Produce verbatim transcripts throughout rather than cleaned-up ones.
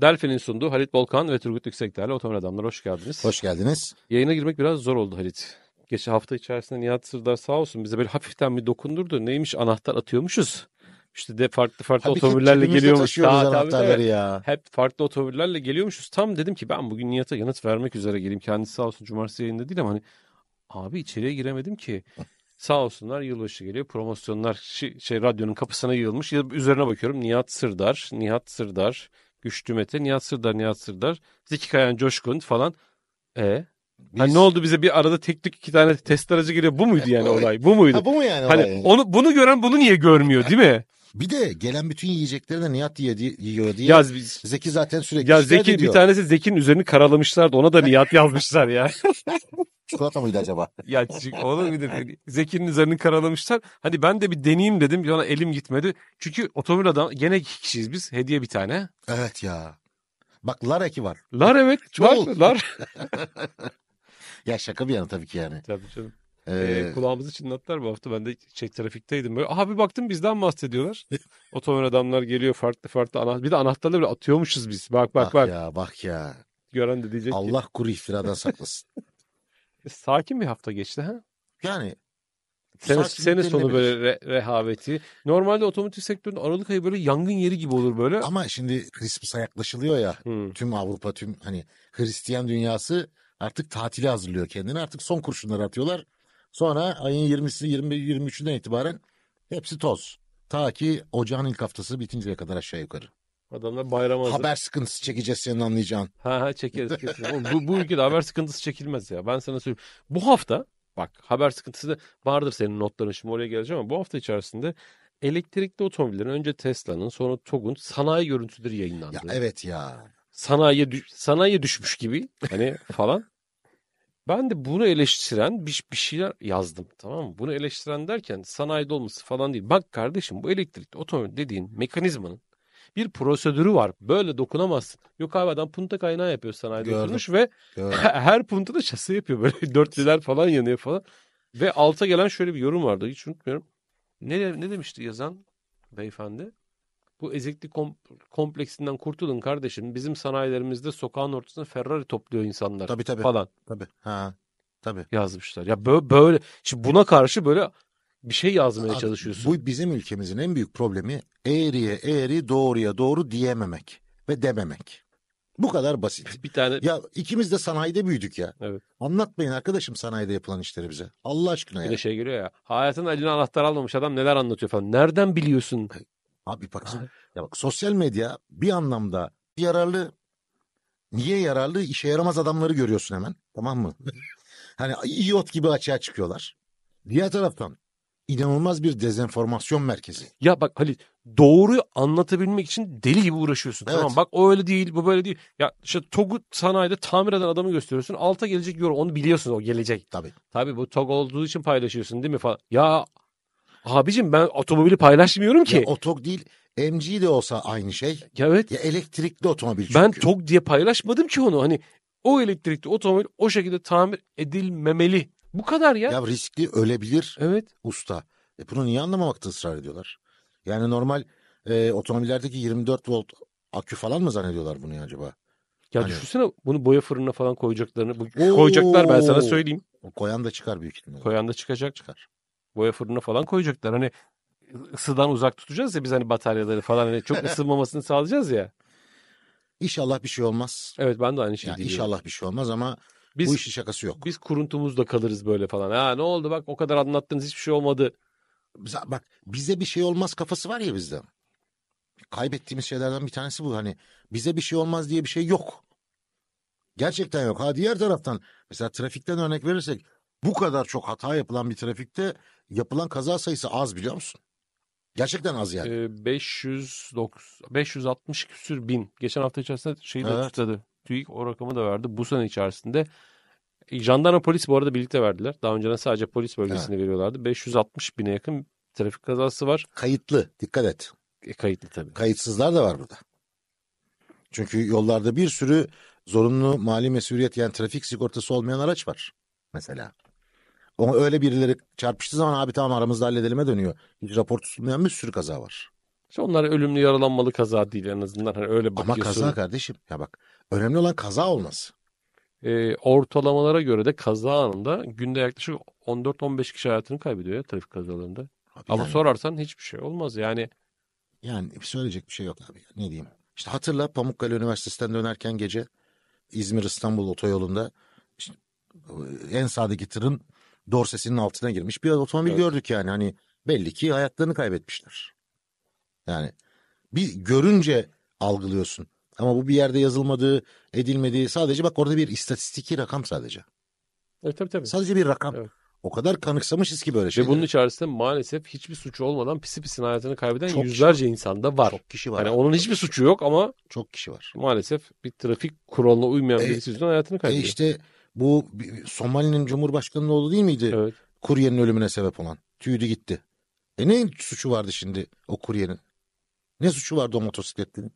DELFİ'nin sunduğu Halit Bolkan ve Turgut Yüksekdeğerli Otomobil Adamlar, hoş geldiniz. Hoş geldiniz. Yayına girmek biraz zor oldu Halit. Geçen hafta içerisinde Nihat Sırdar sağ olsun bize böyle hafiften bir dokundurdu. Neymiş, anahtar atıyormuşuz. İşte de farklı farklı abi otomobillerle geliyormuş. Tabii ya. Hep farklı otomobillerle geliyormuşuz. Tam dedim ki ben bugün Nihat'a yanıt vermek üzere geleyim. Kendisi sağ olsun cumartesi yayında değil ama hani abi içeriye giremedim ki. Sağ olsunlar, yılbaşı geliyor, promosyonlar şey, şey radyonun kapısına yığılmış. Üzerine bakıyorum Nihat Sırdar, Nihat Sırdar, Güçlü Mete, Nihat Sırdar, Nihat Sırdar, Zeki Kayan, Coşkun falan. E Biz... Hani ne oldu, bize bir arada tek tük iki tane test aracı geliyor. Bu muydu yani olay? Bu muydu? Ha, bu mu yani olay? Hani onu, bunu gören bunu niye görmüyor değil mi? Bir de gelen bütün yiyecekleri de Nihat yiyor diye. Ya, Zeki zaten sürekli. Ya Zeki, bir tanesi Zeki'nin üzerini karalamışlardı. Ona da Nihat yazmışlar ya. Çikolata mıydı acaba? Ya onu bir de Zeki'nin üzerini karalamışlar. Hani ben de bir deneyeyim dedim. Bana elim gitmedi. Çünkü otomobil adam gene iki kişiyiz biz. Hediye bir tane. Evet ya. Bak Lara ki var. Lara evet. Var. Lara. Ya şaka bir yana tabii ki yani. Tabii canım. Ee, kulağımızı çınlattılar bu hafta. Ben de şey, trafikteydim böyle. Aha bir baktım bizden bahsediyorlar. Otomobil adamlar geliyor farklı farklı. Ana... Bir de anahtarla bile atıyormuşuz biz. Bak bak bak. Bak ya bak ya. Gören de diyecek Allah ki. Kuru iftiradan saklasın. Sakin bir hafta geçti ha? Yani. Sene, sene sonu böyle re, rehaveti. Normalde otomotiv sektöründe Aralık ayı böyle yangın yeri gibi olur böyle. Ama şimdi Christmas'a yaklaşılıyor ya. Hmm. Tüm Avrupa, tüm hani Hristiyan dünyası artık tatile hazırlıyor kendini. Artık son kurşunları atıyorlar. Sonra ayın yirmisi yirmi yirmi üçünden itibaren hepsi toz. Ta ki ocağın ilk haftası bitinceye kadar aşağı yukarı. Adamlar bayram hazır. Haber sıkıntısı çekeceğiz senin anlayacağın. Ha ha çekeriz kesin. Oğlum, bu, bu ülkede haber sıkıntısı çekilmez ya. Ben sana söyleyeyim. Bu hafta bak haber sıkıntısı da vardır senin notların, şimdi oraya geleceğim ama bu hafta içerisinde elektrikli otomobillerin önce Tesla'nın sonra Togun sanayi görüntüleri yayınlandı. Ya evet ya. Sanayiye, sanayiye düşmüş gibi hani falan. Ben de bunu eleştiren bir, bir şeyler yazdım, tamam mı? Bunu eleştiren derken sanayide olması falan değil. Bak kardeşim, bu elektrikli otomobil dediğin mekanizmanın bir prosedürü var. Böyle dokunamazsın. Yok abi, adam punta kaynağı yapıyor sanayide, oturmuş ve gördüm. Her puntada şase yapıyor böyle. Dörtlüler falan yanıyor falan. Ve alta gelen şöyle bir yorum vardı, hiç unutmuyorum. Ne, ne demişti yazan beyefendi? Bu eziklik kompleksinden kurtulun kardeşim. Bizim sanayilerimizde sokağın ortasında Ferrari topluyor insanlar. Tabii tabii. Falan. Tabii. Ha. Tabii. Yazmışlar. Ya böyle, böyle şimdi buna karşı böyle bir şey yazmaya abi, çalışıyorsun. Bu bizim ülkemizin en büyük problemi, eğriye eğri, doğruya doğru diyememek ve dememek. Bu kadar basit. Bir tane ya ikimiz de sanayide büyüdük ya. Evet. Anlatmayın arkadaşım sanayide yapılan işleri bize. Allah aşkına bir ya. Bir şey geliyor ya. Hayatının eline anahtar almamış adam neler anlatıyor falan. Nereden biliyorsun? Abi bak, ya bak, sosyal medya bir anlamda yararlı, niye yararlı, işe yaramaz adamları görüyorsun hemen, tamam mı? Hani iot gibi açığa çıkıyorlar. Diğer taraftan inanılmaz bir dezenformasyon merkezi. Ya bak Halit, doğruyu anlatabilmek için deli gibi uğraşıyorsun. Evet. Tamam bak, o öyle değil, bu böyle değil. Ya işte TOGG'u sanayide tamir eden adamı gösteriyorsun. Alta gelecek yorum, onu biliyorsun, o gelecek. Tabii. Tabii bu TOGG olduğu için paylaşıyorsun değil mi falan. Ya... Abicim ben otomobili paylaşmıyorum ki. Ya o TOGG değil, M G de olsa aynı şey. Ya evet. Ya elektrikli otomobil çünkü. Ben TOGG diye paylaşmadım ki onu. Hani o elektrikli otomobil o şekilde tamir edilmemeli. Bu kadar ya. Ya riskli, ölebilir. Evet. Usta. E bunu niye anlamamakta ısrar ediyorlar? Yani normal e, otomobillerdeki yirmi dört volt akü falan mı zannediyorlar bunu ya acaba? Ya hani... düşünsene bunu boya fırınına falan koyacaklarını. Oo. Koyacaklar, ben sana söyleyeyim. Koyan da çıkar büyük ihtimalle. Koyan da çıkacak. Çıkar. Boya fırınına falan koyacaklar. Hani ısıdan uzak tutacağız ya biz, hani bataryaları falan hani çok ısınmamasını sağlayacağız ya. İnşallah bir şey olmaz. Evet, ben de aynı şey yani diyeyim. İnşallah bir şey olmaz ama biz, bu işin şakası yok. Biz kuruntumuzla kalırız böyle falan. Ha ne oldu bak, o kadar anlattınız hiçbir şey olmadı. Bak bize bir şey olmaz kafası var ya bizde. Kaybettiğimiz şeylerden bir tanesi bu. Hani bize bir şey olmaz diye bir şey yok. Gerçekten yok. Ha diğer taraftan mesela trafikten örnek verirsek, bu kadar çok hata yapılan bir trafikte yapılan kaza sayısı az, biliyor musun? Gerçekten az yani. Ee, beş yüz altmış küsür bin. Geçen hafta içerisinde şeyi de evet. Açıkladı. TÜİK o rakamı da verdi. Bu sene içerisinde. Jandarma, polis bu arada birlikte verdiler. Daha önceden sadece polis bölgesinde evet. Veriyorlardı. beş yüz altmış bine yakın trafik kazası var. Kayıtlı. Dikkat et. E, kayıtlı tabii. Kayıtsızlar da var burada. Çünkü yollarda bir sürü zorunlu mali mesuliyet, yani trafik sigortası olmayan araç var. Mesela. O öyle birileri çarpıştığı zaman abi tamam aramızda halledelime dönüyor. Hiç rapor tutulmayan bir sürü kaza var. İşte onlar ölümlü yaralanmalı kaza değil en azından. Hani öyle bakıyorsun. Ama kaza kardeşim. Ya bak, önemli olan kaza olması. E, ortalamalara göre de kaza anında günde yaklaşık on dört on beş kişi hayatını kaybediyor ya trafik kazalarında. Abi Ama yani, sorarsan hiçbir şey olmaz yani. Yani söyleyecek bir şey yok abi. Ne diyeyim? İşte hatırla, Pamukkale Üniversitesi'nden dönerken gece İzmir İstanbul otoyolunda işte en sağdaki tırın dorsesinin altına girmiş bir otomobil, evet, gördük yani. Hani belli ki hayatlarını kaybetmişler. Yani bir görünce algılıyorsun. Ama bu bir yerde yazılmadığı, edilmediği, sadece bak orada bir istatistiki rakam sadece. Evet, tabii tabii. Sadece bir rakam. Evet. O kadar kanıksamışız ki böyle şeyler. Ve bunun içerisinde maalesef hiçbir suçu olmadan pisi pisine hayatını kaybeden çok yüzlerce var. insan da var. Çok kişi var. Yani onun hiçbir suçu yok ama çok kişi var. Maalesef bir trafik kuralına uymayan e, birisi yüzünden hayatını kaybediyor. E işte bu Somali'nin Cumhurbaşkanı'nın oğlu değil miydi? Evet. Kuryenin ölümüne sebep olan. Tüydü gitti. E ne suçu vardı şimdi o kuryenin? Ne suçu vardı o motosikletlerin?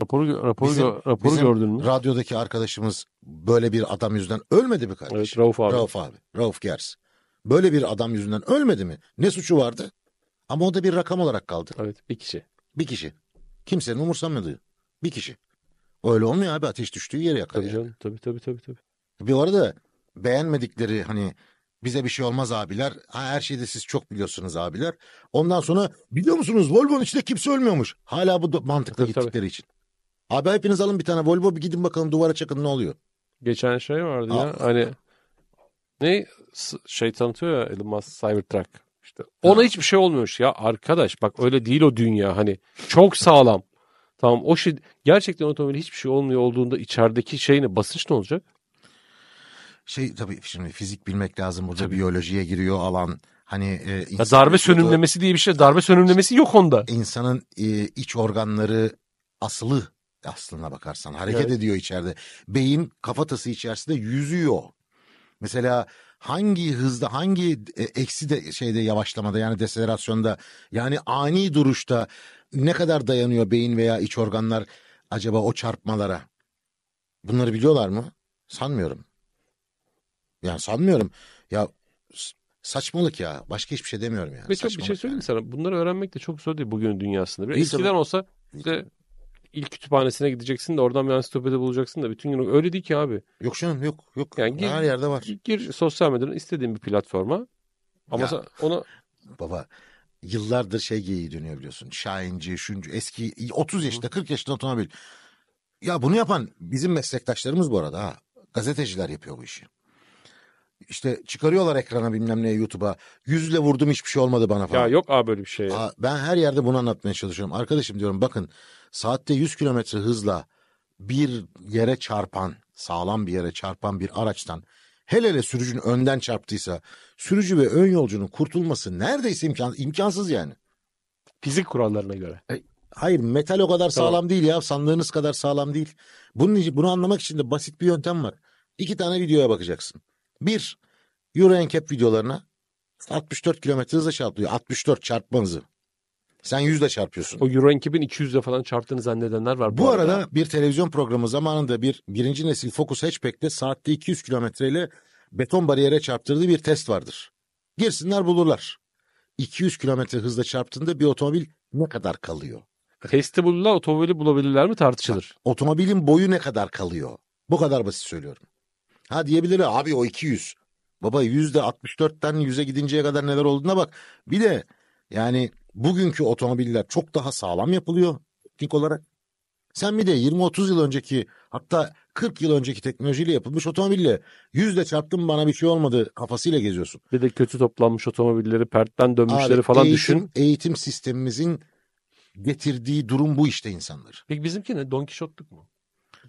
Raporu, raporu, bizim, raporu bizim gördün mü? Radyodaki arkadaşımız böyle bir adam yüzünden ölmedi mi kardeşim? Evet, Rauf abi. Rauf abi. Rauf Gers. Böyle bir adam yüzünden ölmedi mi? Ne suçu vardı? Ama o da bir rakam olarak kaldı. Evet, bir kişi. Bir kişi. Kimsenin umursamıyordu. Bir kişi. Öyle olmuyor abi, ateş düştüğü yeri yakar. Tabii canım, tabii tabii tabii tabii. Bir arada beğenmedikleri, hani bize bir şey olmaz abiler. Ha, her şeyde siz çok biliyorsunuz abiler. Ondan sonra biliyor musunuz Volvo'nun içinde kimse ölmüyormuş. Hala bu mantıkla tabii, gittikleri tabii. için. Abi hepiniz alın bir tane Volvo, bir gidin bakalım duvara çakın ne oluyor. Geçen şey vardı Aa, ya hani ne şey tanıtıyor ya Elmas, Cybertruck işte. Ona ha. hiçbir şey olmuyormuş ya arkadaş, bak öyle değil o dünya, hani çok sağlam. Tamam, o şey gerçekten otomobili hiçbir şey olmuyor olduğunda içerideki şeyine basınç ne olacak? Şey tabii şimdi fizik bilmek lazım burada, tabii. biyolojiye giriyor alan. Hani e, darbe sönümlemesi da, diye bir şey, darbe sönümlemesi yok onda. İnsanın e, iç organları asılı. Aslına bakarsan hareket evet. ediyor içeride. Beyin kafatası içerisinde yüzüyor. Mesela hangi hızda, hangi eksi de şeyde yavaşlamada, yani deselerasyonda, yani ani duruşta ne kadar dayanıyor beyin veya iç organlar acaba o çarpmalara? Bunları biliyorlar mı? Sanmıyorum. Yani sanmıyorum. Ya saçmalık ya. Başka hiçbir şey demiyorum yani. Ve çok bir şey söyleyeyim yani. sana. Bunları öğrenmek de çok zor değil bugün dünyasında. Değil Eskiden tabii. olsa işte İlk kütüphanesine gideceksin de oradan bir ansiklopedi bulacaksın da bütün gün öyle değil ki abi. Yok canım, yok yok. Yani gir, her yerde var. Gir sosyal medyanın istediğin bir platforma. Ama ya, ona baba yıllardır şey geyiği dönüyor biliyorsun. Şahinci, şuncu, eski otuz yaşında, kırk yaşında otomobil. Ya bunu yapan bizim meslektaşlarımız bu arada ha. Gazeteciler yapıyor bu işi. İşte çıkarıyorlar ekrana bilmem neye, YouTube'a. Yüzle vurdum hiçbir şey olmadı bana falan. Ya yok abi böyle bir şey. Aa, ben her yerde bunu anlatmaya çalışıyorum. Arkadaşım diyorum bakın, saatte yüz kilometre hızla bir yere çarpan, sağlam bir yere çarpan bir araçtan, hele hele sürücünün önden çarptıysa, sürücü ve ön yolcunun kurtulması neredeyse imkansız, imkansız yani. Fizik kurallarına göre. E, hayır, metal o kadar tamam. sağlam değil ya, sandığınız kadar sağlam değil. Bunun, bunu anlamak için de basit bir yöntem var. İki tane videoya bakacaksın. Bir, Euro N C A P videolarına altmış dört kilometre hızla çarpıyor. altmış dört çarpma hızı. Sen yüzle çarpıyorsun. O Euro N C A P'in iki yüzle falan çarptığını zannedenler var. Bu, bu arada. arada bir televizyon programı zamanında bir birinci nesil Focus hatchback'te saatte iki yüz kilometreyle beton bariyere çarptırdığı bir test vardır. Girsinler bulurlar. iki yüz kilometre hızla çarptığında bir otomobil ne kadar kalıyor? Testi bulurlar, otomobili bulabilirler mi tartışılır. Bak, otomobilin boyu ne kadar kalıyor? Bu kadar basit söylüyorum. Ha diyebilirler abi o iki yüz. Baba yüzde altmış dörtten yüze gidinceye kadar neler olduğuna bak. Bir de yani bugünkü otomobiller çok daha sağlam yapılıyor teknik olarak. Sen bir de yirmi otuz yıl önceki, hatta kırk yıl önceki teknolojiyle yapılmış otomobille yüzde çarptım bana bir şey olmadı kafasıyla geziyorsun. Bir de kötü toplanmış otomobilleri, pertten dönmüşleri abi, falan eğitim, düşün. Eğitim sistemimizin getirdiği durum bu işte insanları. Peki bizimki ne? Don Kişotluk mu?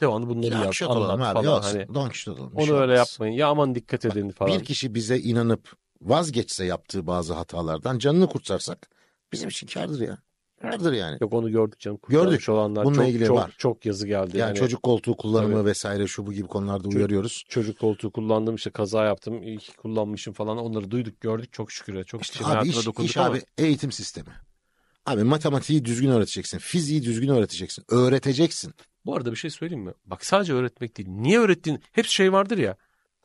Devamlı bunları ya, yap, anlat abi, falan. Hani, olalım, onu öyle olmaz. yapmayın. Ya aman dikkat edin Bak, falan. Bir kişi bize inanıp vazgeçse yaptığı bazı hatalardan, canını kurtarsak bizim için kârdır ya. Kârdır yani. Yok onu gördük canım. Gördük. Olanlar Bununla çok, ilgili çok, var. Çok yazı geldi. Yani, yani çocuk koltuğu kullanımı tabii. vesaire şu bu gibi konularda çocuk, uyarıyoruz. Çocuk koltuğu kullandım işte, kaza yaptım. İyi ki kullanmışım falan, onları duyduk gördük çok şükür. Çok işte abi iş, iş ama... abi eğitim sistemi. Abi matematiği düzgün öğreteceksin. Fiziği düzgün öğreteceksin. Öğreteceksin. Bu arada bir şey söyleyeyim mi? Bak sadece öğretmek değil. Niye öğrettiğin? Hep şey vardır ya.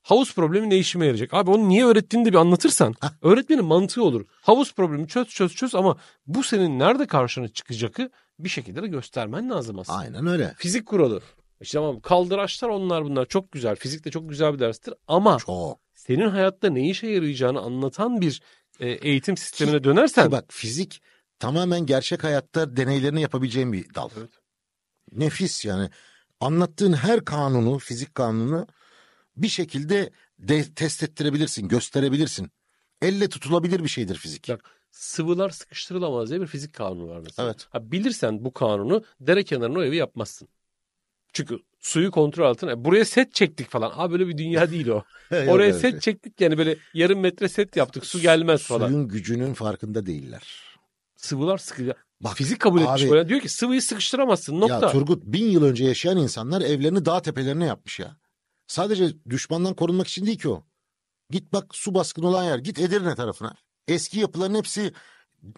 havuz problemi ne işime yarayacak? Abi onu niye öğrettiğini de bir anlatırsan öğretmenin mantığı olur. Havuz problemi çöz çöz çöz ama bu senin nerede karşına çıkacakı bir şekilde de göstermen lazım aslında. Aynen öyle. Fizik kuralı. İşte tamam, kaldıraçlar onlar bunlar çok güzel. Fizik de çok güzel bir derstir ama çok. Senin hayatta ne işe yarayacağını anlatan bir eğitim sistemine dönersen. Ki bak fizik tamamen gerçek hayatta deneylerini yapabileceğin bir dal. Evet. Nefis yani. Anlattığın her kanunu, fizik kanunu bir şekilde de test ettirebilirsin, gösterebilirsin. Elle tutulabilir bir şeydir fizik. Bak, sıvılar sıkıştırılamaz diye bir fizik kanunu var mesela. Evet. Ha, bilirsen bu kanunu dere kenarına o evi yapmazsın. Çünkü suyu kontrol altına. Buraya set çektik falan. Abi böyle bir dünya değil o. Oraya set şey. çektik yani böyle yarım metre set yaptık. Su gelmez falan. Suyun gücünün farkında değiller. Sıvılar sıkıştırılamaz. Bak, fizik kabul abi, etmiş böyle. Diyor ki sıvıyı sıkıştıramazsın nokta. Ya Turgut, bin yıl önce yaşayan insanlar evlerini dağ tepelerine yapmış ya. Sadece düşmandan korunmak için değil ki o. Git bak su baskını olan yer. Git Edirne tarafına. Eski yapıların hepsi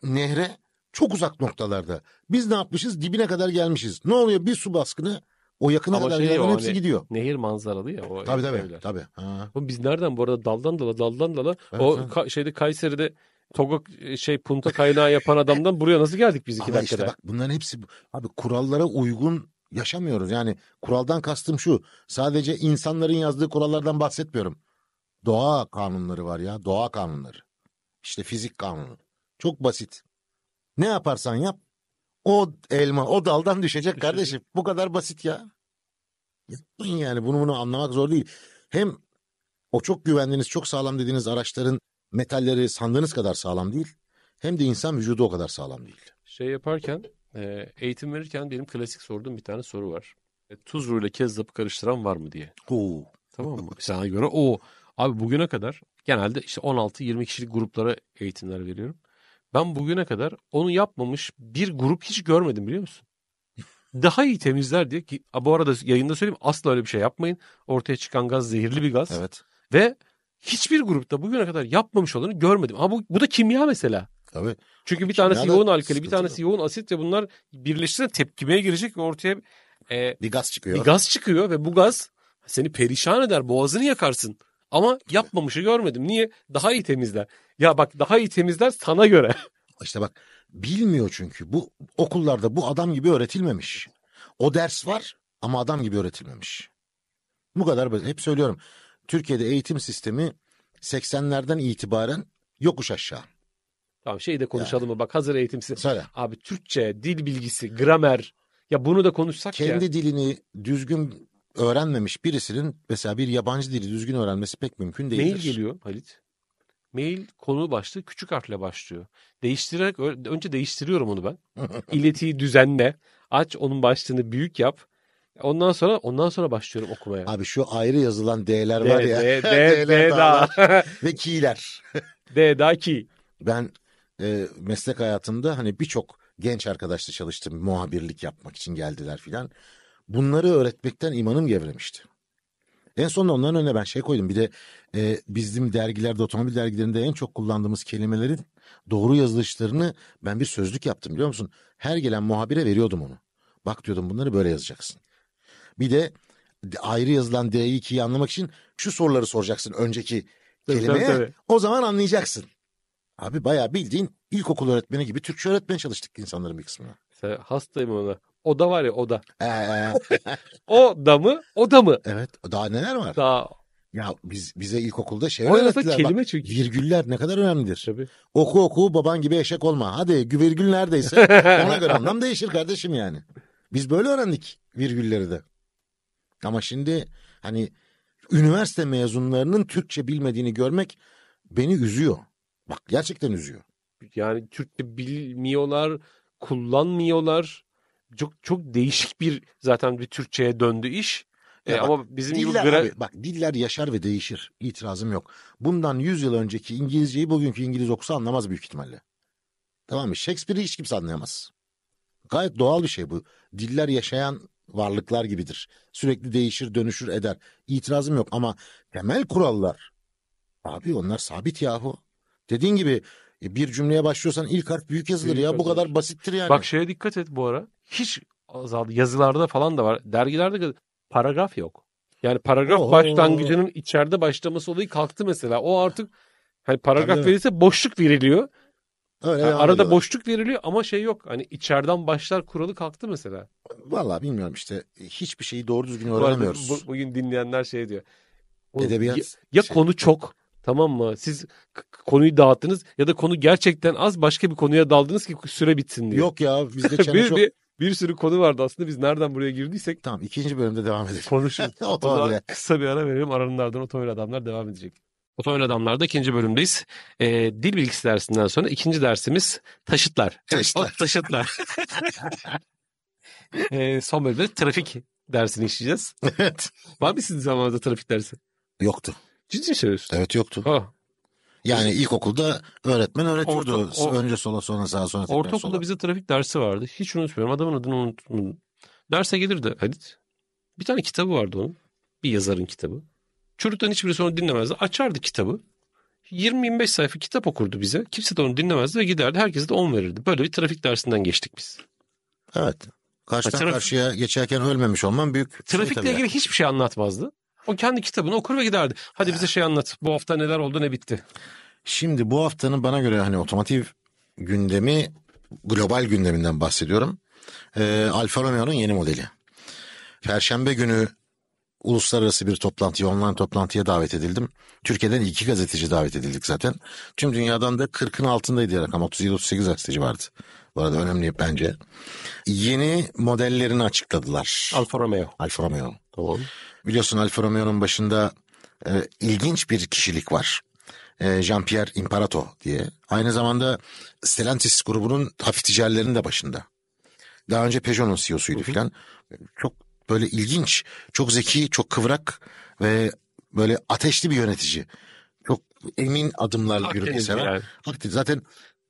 nehre çok uzak noktalarda. Biz ne yapmışız? Dibine kadar gelmişiz. Ne oluyor? Bir su baskını o yakına ama kadar şey gelen hepsi hani, gidiyor. Nehir manzaralı ya. O tabii tabii. Evler. Tabii. Ha. Biz nereden bu arada daldan dala daldan dala evet, o ka- şeyde Kayseri'de TOGG şey punta kaynağı yapan adamdan buraya nasıl geldik biz iki dakikada? Ama işte bak bunların hepsi abi kurallara uygun yaşamıyoruz. Yani kuraldan kastım şu. Sadece insanların yazdığı kurallardan bahsetmiyorum. Doğa kanunları var ya. Doğa kanunları. İşte fizik kanunu. Çok basit. Ne yaparsan yap o elma o daldan düşecek kardeşim. Bu kadar basit ya. Yani bunu bunu anlamak zor değil. Hem o çok güvendiğiniz, çok sağlam dediğiniz araçların metalleri sandığınız kadar sağlam değil. Hem de insan vücudu o kadar sağlam değil. Şey yaparken, eğitim verirken benim klasik sorduğum bir tane soru var. Tuzlu ile kezzapı karıştıran var mı diye. Oo. Tamam mı? Sana göre o. Abi bugüne kadar genelde işte on altı yirmi kişilik gruplara eğitimler veriyorum. Ben bugüne kadar onu yapmamış bir grup hiç görmedim biliyor musun? Daha iyi temizler diye ki bu arada yayında söyleyeyim asla öyle bir şey yapmayın. Ortaya çıkan gaz zehirli bir gaz. Evet. Ve hiçbir grupta bugüne kadar yapmamış olanı görmedim. Ama bu, bu da kimya mesela. Tabii. Çünkü bir tanesi yoğun alkali, bir tanesi yoğun asit ve bunlar birleştiğinde tepkimeye girecek ve ortaya e, bir gaz çıkıyor. Bir gaz çıkıyor ve bu gaz seni perişan eder, boğazını yakarsın. Ama yapmamışı görmedim. Niye? Daha iyi temizler. Ya bak daha iyi temizler sana göre. İşte bak bilmiyor çünkü bu okullarda bu adam gibi öğretilmemiş. O ders var ama adam gibi öğretilmemiş. Bu kadar hep söylüyorum. Türkiye'de eğitim sistemi seksenlerden itibaren yokuş aşağı. Tamam şeyi de konuşalım mı? Yani. Bak hazır eğitim sistemi. Söyle. Abi Türkçe, dil bilgisi, gramer. Ya bunu da konuşsak Kendi ya. Kendi dilini düzgün öğrenmemiş birisinin mesela bir yabancı dili düzgün öğrenmesi pek mümkün değildir. Mail geliyor Halit. Mail konu başlığı küçük harfle başlıyor. Değiştirerek önce değiştiriyorum onu ben. İletiyi düzenle. Aç onun başlığını büyük yap. Ondan sonra ondan sonra başlıyorum okumaya. Abi şu ayrı yazılan D'ler D, var ya. D, D, D, da. Ve ki'ler. D, da, ki. Ben e, meslek hayatımda hani birçok genç arkadaşla çalıştım. Muhabirlik yapmak için geldiler filan. Bunları öğretmekten imanım gevremişti. En sonunda onların önüne ben şey koydum. Bir de e, bizim dergilerde, otomobil dergilerinde en çok kullandığımız kelimelerin doğru yazılışlarını ben bir sözlük yaptım biliyor musun? Her gelen muhabire veriyordum onu. Bak diyordum bunları böyle yazacaksın. Bir de ayrı yazılan D'yi ikiyi anlamak için şu soruları soracaksın önceki kelimeye. Tabii, tabii. O zaman anlayacaksın. Abi bayağı bildiğin ilkokul öğretmeni gibi Türkçe öğretmeni çalıştık insanların bir kısmına. Sen hastayım ona. Oda var ya oda. Ee, o da mı? O da mı? Evet. Daha neler var? Daha. Ya biz bize ilkokulda şey öğrettiler. Kelime bak, çünkü. Virgüller ne kadar önemlidir. Tabii. Oku oku baban gibi eşek olma. Hadi virgül neredeyse ona göre anlam değişir kardeşim yani. Biz böyle öğrendik virgülleri de. Ama şimdi hani üniversite mezunlarının Türkçe bilmediğini görmek beni üzüyor. Bak gerçekten üzüyor. Yani Türkçe bilmiyorlar, kullanmıyorlar. Çok çok değişik bir zaten bir Türkçe'ye döndü iş. E, bak, ama bizim diller gibi... abi, bak diller yaşar ve değişir. İtirazım yok. Bundan yüz yıl önceki İngilizceyi bugünkü İngiliz okusa anlamaz büyük ihtimalle. Tamam mı? Shakespeare'i hiç kimse anlayamaz. Gayet doğal bir şey bu. Diller yaşayan varlıklar gibidir. Sürekli değişir, dönüşür, eder. İtirazım yok ama temel kurallar. Abi onlar sabit yahu. Dediğin gibi bir cümleye başlıyorsan ilk harf büyük yazılır büyük ya. Yazılır. Bu kadar basittir yani. Bak şeye dikkat et bu ara. Hiç azaldı. Yazılarda falan da var. Dergilerde paragraf yok. Yani paragraf Oo. başlangıcının içeride başlaması olayı kalktı mesela. O artık hani paragraf Tabii verirse mi? boşluk veriliyor. Öyle yani arada ediyorlar. boşluk veriliyor ama şey yok. Hani içeriden başlar kuralı kalktı mesela. Vallahi bilmiyorum işte. Hiçbir şeyi doğru düzgün öğrenemiyoruz. Bu, bugün dinleyenler şey diyor. Edebiyat. Ya, ya şey. konu çok. Tamam mı? Siz konuyu dağıttınız ya da konu gerçekten az, başka bir konuya daldınız ki süre bitsin diye. Yok ya bizde çene bir, çok... Bir, bir sürü konu vardı aslında, biz nereden buraya girdiysek. Tamam, ikinci bölümde devam edelim. Konuşuruz. Otomobile. Kısa bir ara verelim, aranlardan Otomobil Adamlar devam edecek. Otomobil Adamlar'da ikinci bölümdeyiz. E, dil bilgisi dersinden sonra ikinci dersimiz taşıtlar. Taşıtlar. O, taşıtlar. e, son bölümde trafik dersini işleyeceğiz. Evet. Var mı sizin zamanınızda trafik dersi? Yoktu. Ciddi söylüyorsun. Evet, yoktu. Ha. Yani ilkokulda öğretmen öğretiyordu. Orta, o, Önce sola sonra sağa sonra tekrar ortaokulda sola. Bize trafik dersi vardı. Hiç unutmuyorum. Adamın adını unutmuyorum. Derse gelirdi Halit. Bir tane kitabı vardı onun. Bir yazarın kitabı. Çocuktan hiçbirisi onu dinlemezdi. Açardı kitabı. yirmi yirmi beş sayfa kitap okurdu bize. Kimse de onu dinlemezdi ve giderdi. Herkese de on verirdi. Böyle bir trafik dersinden geçtik biz. Evet. Karşıdan traf... karşıya geçerken ölmemiş olman büyük. Trafikle şey ilgili hiçbir şey anlatmazdı. O kendi kitabını okur ve giderdi. Hadi bize şey anlat. Bu hafta neler oldu, ne bitti? Şimdi bu haftanın bana göre hani otomotiv gündemi, global gündeminden bahsediyorum. Ee, Alfa Romeo'nun yeni modeli. Perşembe günü uluslararası bir toplantıya, online toplantıya davet edildim. Türkiye'den iki gazeteci davet edildik zaten. Tüm dünyadan da kırkın altındaydı rakam. otuz yedi otuz sekiz gazeteci vardı. Bu arada önemli bence. Yeni modellerini açıkladılar. Alfa Romeo. Alfa Romeo. Tamam. Biliyorsun Alfa Romeo'nun başında e, ilginç bir kişilik var. E, Jean-Pierre Imparato diye. Aynı zamanda Stellantis grubunun hafif ticaretlerinin de başında. Daha önce Peugeot'un C E O'suydu filan. Çok böyle ilginç, çok zeki, çok kıvrak ve böyle ateşli bir yönetici. Çok emin adımlarla yürümeyi sever. Zaten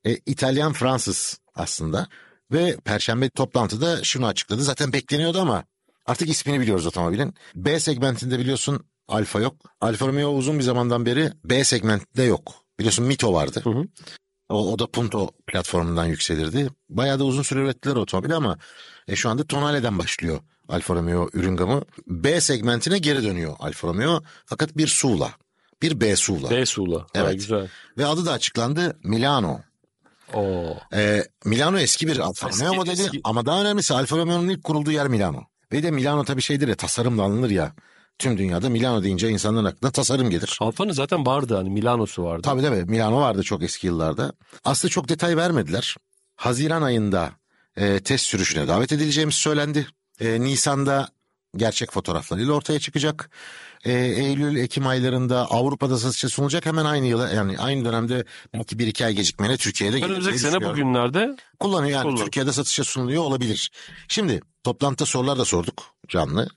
e, İtalyan-Fransız aslında. Ve Perşembe toplantıda şunu açıkladı. Zaten bekleniyordu ama artık ismini biliyoruz otomobilin. B segmentinde biliyorsun Alfa yok. Alfa Romeo uzun bir zamandan beri B segmentinde yok. Biliyorsun Mito vardı. Hı hı. O, o da Punto platformundan yükselirdi. Bayağı da uzun süre ürettiler otomobili ama e, şu anda Tonale'den başlıyor Alfa Romeo ürün gamı. B segmentine geri dönüyor Alfa Romeo. Fakat bir S U V'la. Bir B S U V'la. B S U V'la. Evet. Ha, güzel. Ve adı da açıklandı Milano. Oo. E, Milano eski bir Alfa Romeo modeli eski. Ama daha önemlisi Alfa Romeo'nun ilk kurulduğu yer Milano. Ve de Milano tabii şeydir ya, tasarımla alınır ya. Tüm dünyada Milano deyince insanların aklına tasarım gelir. Alfa'nın zaten vardı hani, Milano'su vardı. Tabii tabii, Milano vardı çok eski yıllarda. Aslında çok detay vermediler. Haziran ayında e, test sürüşüne davet edileceğimiz söylendi. E, Nisan'da gerçek fotoğraflarıyla ortaya çıkacak. E, Eylül, Ekim aylarında Avrupa'da satışa sunulacak. Hemen aynı yıla, yani aynı dönemde belki bir iki ay gecikmeyle Türkiye'de gelecek. Önümüzdeki sene bugünlerde kullanıyor yani kullanıyor. Türkiye'de satışa sunuluyor olabilir. Şimdi toplantıda sorular da sorduk canlı.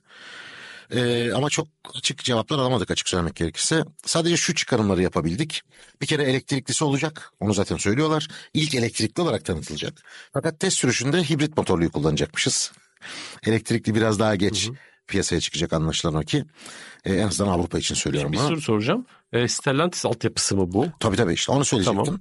Ee, ama çok açık cevaplar alamadık, açık söylemek gerekirse. Sadece şu çıkarımları yapabildik. Bir kere elektriklisi olacak. Onu zaten söylüyorlar. İlk elektrikli olarak tanıtılacak. Fakat test sürüşünde hibrit motorluyu kullanacakmışız. Elektrikli biraz daha geç hı hı. piyasaya çıkacak, anlaşılan o ki. Ee, en azından Avrupa için söylüyorum. Bir soru soracağım. E, Stellantis altyapısı mı bu? Tabii tabii, işte onu söyleyecektim. Tamam.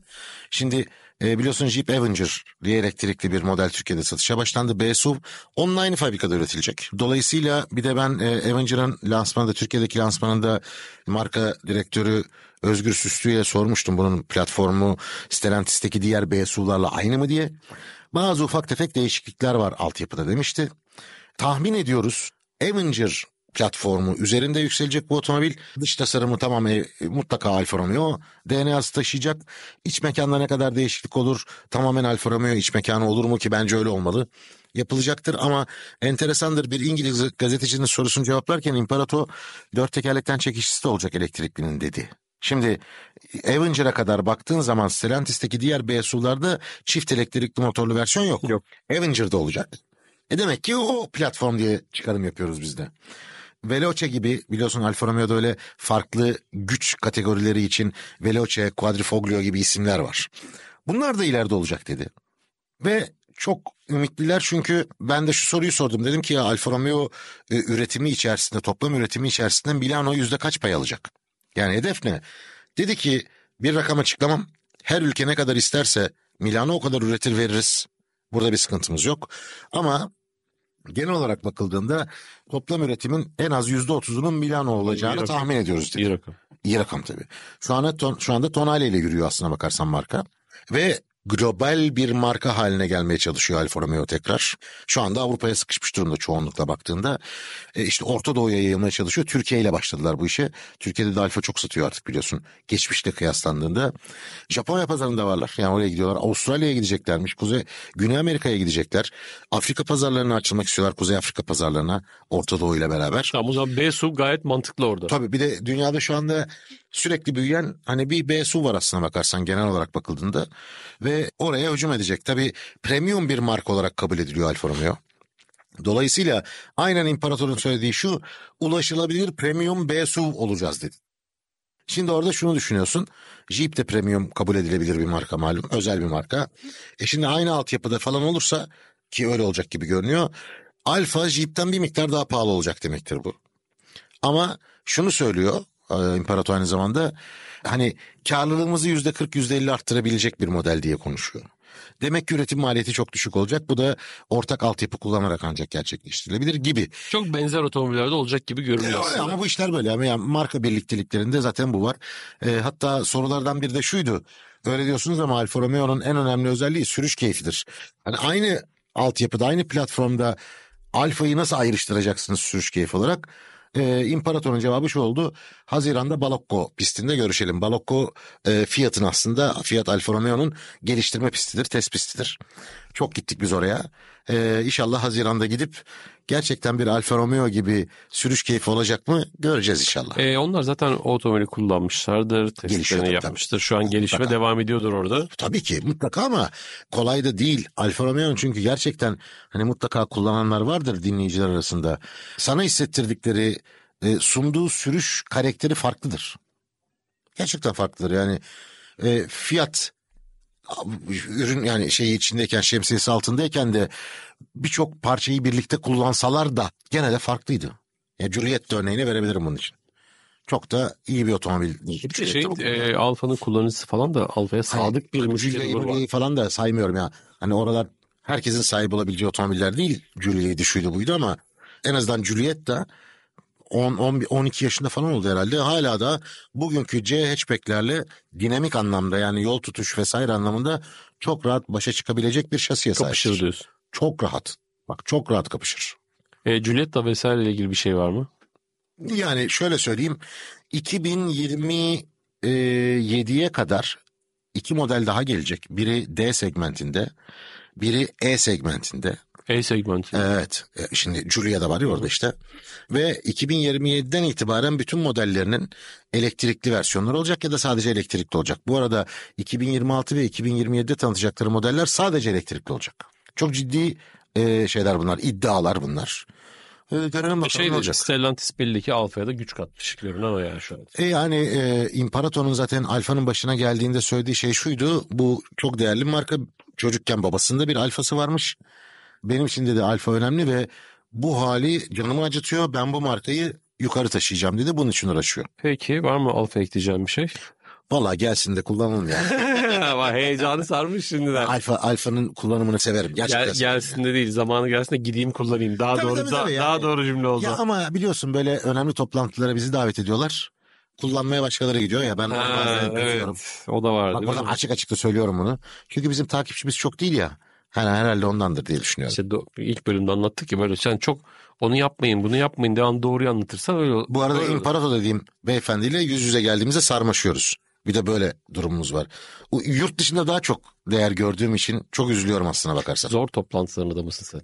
Şimdi e, biliyorsun Jeep Avenger diye elektrikli bir model Türkiye'de satışa başlandı. B S U V onun aynı fabrikada üretilecek. Dolayısıyla bir de ben e, Avenger'ın lansmanında, Türkiye'deki lansmanında marka direktörü Özgür Süslü'ye sormuştum. Bunun platformu Stellantis'teki diğer B S U V'larla aynı mı diye. Bazı ufak tefek değişiklikler var altyapıda demişti. Tahmin ediyoruz Avenger platformu üzerinde yükselecek bu otomobil. Dış tasarımı tamamen e, mutlaka Alfa Romeo D N A'sı taşıyacak. İç mekanda ne kadar değişiklik olur? Tamamen Alfa Romeo iç mekanı olur mu ki? Bence öyle olmalı. Yapılacaktır ama enteresandır, bir İngiliz gazetecinin sorusunu cevaplarken İmparato dört tekerlekten çekişlisi de olacak elektriklinin dedi. Şimdi Avenger'a kadar baktığın zaman Stellantis'teki diğer B S U'larda çift elektrikli motorlu versiyon yok. Yok. Avenger'da olacak. E demek ki o platform diye çıkarım yapıyoruz biz de. Veloce gibi biliyorsun Alfa Romeo'da öyle farklı güç kategorileri için Veloce, Quadrifoglio gibi isimler var. Bunlar da ileride olacak dedi. Ve çok ümitliler çünkü ben de şu soruyu sordum. Dedim ki ya Alfa Romeo e, üretimi içerisinde, toplam üretimi içerisinde Milano yüzde kaç pay alacak? Yani hedef ne? Dedi ki bir rakam açıklamam. Her ülke ne kadar isterse Milano o kadar üretir veririz. Burada bir sıkıntımız yok. Ama genel olarak bakıldığında toplam üretimin en az yüzde otuzunun Milano olacağını tahmin ediyoruz dedi. İyi rakam. İyi rakam tabii. Şu anda ton, şu anda Tonale ile yürüyor aslına bakarsan marka ve global bir marka haline gelmeye çalışıyor Alfa Romeo tekrar. Şu anda Avrupa'ya sıkışmış durumda çoğunlukla baktığında. E işte Orta Doğu'ya yayılmaya çalışıyor. Türkiye ile başladılar bu işe. Türkiye'de de Alfa çok satıyor artık biliyorsun. Geçmişle kıyaslandığında. Japonya pazarında varlar. Yani oraya gidiyorlar. Avustralya'ya gideceklermiş. Kuzey, Güney Amerika'ya gidecekler. Afrika pazarlarına açılmak istiyorlar. Kuzey Afrika pazarlarına Orta Doğu ile beraber. Tamam, o zaman B S U V gayet mantıklı orada. Tabii bir de dünyada şu anda sürekli büyüyen hani bir B S U V var aslına bakarsan genel olarak bakıldığında. Ve oraya hücum edecek. Tabii premium bir marka olarak kabul ediliyor Alfa Romeo. Dolayısıyla aynen imparatorun söylediği şu, ulaşılabilir premium B S U V olacağız dedi. Şimdi orada şunu düşünüyorsun. Jeep de premium kabul edilebilir bir marka malum. Özel bir marka. E şimdi aynı altyapıda falan olursa ki öyle olacak gibi görünüyor. Alfa Jeep'ten bir miktar daha pahalı olacak demektir bu. Ama şunu söylüyor İmparato aynı zamanda, hani karlılığımızı yüzde kırk yüzde elli arttırabilecek bir model diye konuşuyor. Demek ki üretim maliyeti çok düşük olacak. Bu da ortak altyapı kullanarak ancak gerçekleştirilebilir gibi. Çok benzer otomobillerde olacak gibi görünüyor. E, ama bu işler böyle. Yani marka birlikteliklerinde zaten bu var. E, hatta sorulardan biri de şuydu. Öyle diyorsunuz ama Alfa Romeo'nun en önemli özelliği sürüş keyfidir. Yani aynı altyapıda, aynı platformda Alfa'yı nasıl ayrıştıracaksınız sürüş keyfi olarak? Ee, İmparator'un cevabı şu oldu. Haziran'da Balocco pistinde görüşelim. Balocco e, Fiat'ın aslında Fiat Alfa Romeo'nun geliştirme pistidir, test pistidir. Çok gittik biz oraya. Ee, inşallah Haziran'da gidip gerçekten bir Alfa Romeo gibi sürüş keyfi olacak mı göreceğiz inşallah. Ee, onlar zaten otomobili kullanmışlardır, testlerini yapmıştır. Tabii. Şu an gelişme mutlaka devam ediyordur orada. Tabii ki mutlaka ama kolay da değil. Alfa Romeo'nun çünkü gerçekten hani mutlaka kullananlar vardır dinleyiciler arasında. Sana hissettirdikleri, sunduğu sürüş karakteri farklıdır. Gerçekten farklıdır yani. E, Fiat ürün yani şey içindeyken, şemsiyesi altındayken de birçok parçayı birlikte kullansalar da gene de farklıydı. Yani Juliette örneğini verebilirim bunun için. Çok da iyi bir otomobil. Bir şey, e, Alfa'nın kullanıcısı falan da Alfa'ya sadık hani, bir müşteri falan da saymıyorum ya. Hani oralar herkesin sahip olabileceği otomobiller değil. Juliette'di şuydu buydu ama en azından Juliette de on on iki yaşında falan oldu herhalde. Hala da bugünkü C hatchback'lerle dinamik anlamda yani yol tutuş vesaire anlamında çok rahat başa çıkabilecek bir şasiye sahip. Kapışır diyorsun. Çok rahat. Bak çok rahat kapışır. E, Giulietta vesaire ile ilgili bir şey var mı? Yani şöyle söyleyeyim. iki bin yirmi yediye kadar iki model daha gelecek. Biri D segmentinde, biri E segmentinde. E segmenti. Evet. Şimdi Giulietta var ya orada işte. Ve iki bin yirmi yediden itibaren bütün modellerinin elektrikli versiyonları olacak ya da sadece elektrikli olacak. Bu arada iki bin yirmi altı ve iki bin yirmi yedide tanıtacakları modeller sadece elektrikli olacak. Çok ciddi e, şeyler bunlar, iddialar bunlar. Görelim bakalım şey ne olacak. Stellantis belli ki Alfa'ya da güç katmış. O yani şu an. E yani e, İmparator'un zaten Alfa'nın başına geldiğinde söylediği şey şuydu. Bu çok değerli bir marka. Çocukken babasında bir Alfa'sı varmış. Benim için dedi Alfa önemli ve bu hali canımı acıtıyor. Ben bu markayı yukarı taşıyacağım dedi. Bunun için uğraşıyor. Peki var mı Alfa ekleyeceğim bir şey? Valla gelsin de kullanalım yani. Ama heyecanı sarmış şimdiden. Alfa Alfa'nın kullanımını severim. Gerçekten Gel, gelsin de değil, zamanı gelsin de gideyim kullanayım. Daha tabii, doğru tabii, da, tabii yani. Daha doğru cümle oldu. Ya ama biliyorsun böyle önemli toplantılara bizi davet ediyorlar. Kullanmaya başkaları gidiyor ya ben. Ha, evet, o da var. Bak, buradan açık açık da söylüyorum bunu. Çünkü bizim takipçimiz çok değil ya. Yani herhalde ondandır diye düşünüyorum. İşte ilk bölümde anlattık ki böyle sen yani çok onu yapmayın bunu yapmayın devamlı doğruyu anlatırsan öyle. Bu arada öyle İmparato dediğim beyefendiyle yüz yüze geldiğimizde sarmaşıyoruz. Bir de böyle durumumuz var. O, yurt dışında daha çok değer gördüğüm için çok üzülüyorum aslına bakarsan. Zor toplantılarında da mısın sen?